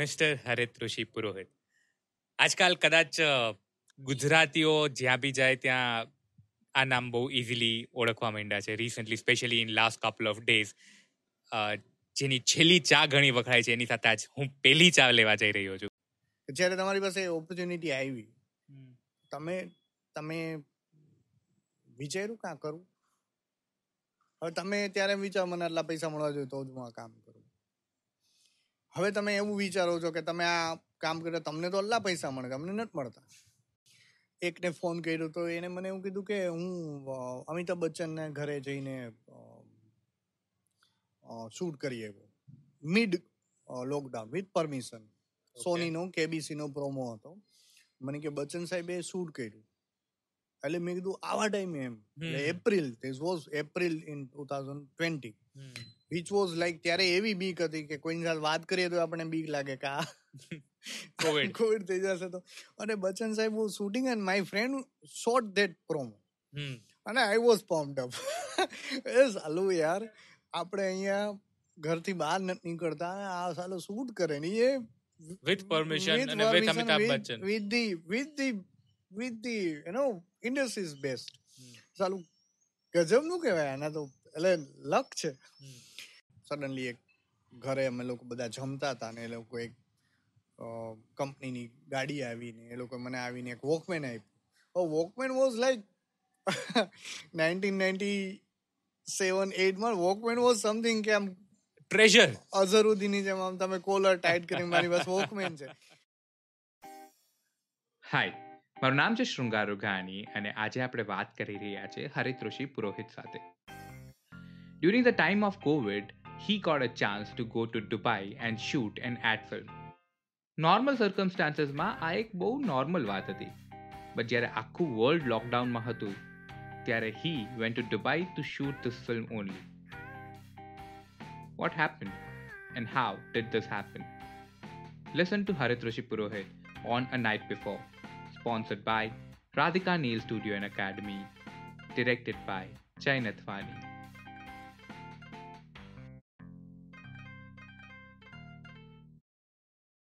Mister હરિત ઋષિ પુરોહિત. આજકાલ કદાચ ગુજરાતીઓ જ્યાં બી જાય ત્યાં આ નામ બહુ ઇઝીલી ઓળખવા માંડ્યા છે. Recently specially in last couple of days જેની છેલ્લી ચા ઘણી વખણાય છે એની સાથે આજ હું પહેલી ચા લેવા જઈ રહ્યો છું. જ્યારે તમારી પાસે ઓપોર્ચ્યુનિટી આવી તમે વિચાર્યું કાં કરું? હવે તમે ત્યારે વિચાર મને આટલા પૈસા મળવા જોઈએ તો જ હું આ કામ કરું. હવે તમે એવું વિચારો છો કે તમે આ કામ કર્યા તમને તો આટલા પૈસા મળે, તમને નથી મળતા. એકને ફોન કર્યો તો એને મને એવું કીધું કે હું અમિતાભ બચ્ચનના ઘરે જઈને શૂટ કરીએ મિડ લોકડાઉન વિથ પરમિશન. સોનીનો કેબીસીનો પ્રોમો હતો. મને કે બચ્ચન સાહેબે શૂટ કર્યું. એટલે મેં કીધું આવા ટાઈમે એમ April this was April in 2020 which was like ત્યારે એવી બીક હતી કે કોઈની સાથે વાત કરીએ તો આપણને બીક લાગે કે આ કોવિડ થઈ જશે તો. અને બચ્ચન સાહેબ was shooting and my friend shot that promo અને I was pumped up. Yes હાલો યાર આપણે અહીંયા ઘરથી બહાર નથી નીકળતા, આ સાલો શૂટ કરે ને એ વિથ પરમિશન અને with Amitabh Bachchan with the you know industry is best. ચાલુ ગજબ નું કહેવાય આના તો. એટલે લક છે. સડનલી એક ઘરે અમે લોકો બધા જમતા હતા ને એ લોકો એક કંપનીની ગાડી આવીને એ લોકો મને આવીને એક વોકમેન આપ્યો. વોકમેન વોઝ લાઈક 1997-8 માં વોકમેન વોઝ સમથિંગ કે આમ ટ્રેઝર અઝરુદ્દીનની જેમ આમ તમે કોલર ટાઈટ કરીને મારી પાસે વોકમેન છે. હાય, મારું નામ છે શૃંગાર રૂઘાણી અને આજે આપણે વાત કરી રહ્યા છે હરિત ઋષિ પુરોહિત સાથે. During the time of COVID, he got a chance to go to Dubai and shoot an ad film. Normal circumstances માં આ એક બહુ નોર્મલ વાત હતી. બટ જ્યારે આખું વર્લ્ડ લોકડાઉનમાં હતું ત્યારે he went to Dubai to shoot this film only. What happened and how did this happen? Listen to Harit Rushi Purohit on A Night Before. Sponsored by Radhika Nail Studio and Academy. Directed by Chaitanya Thani.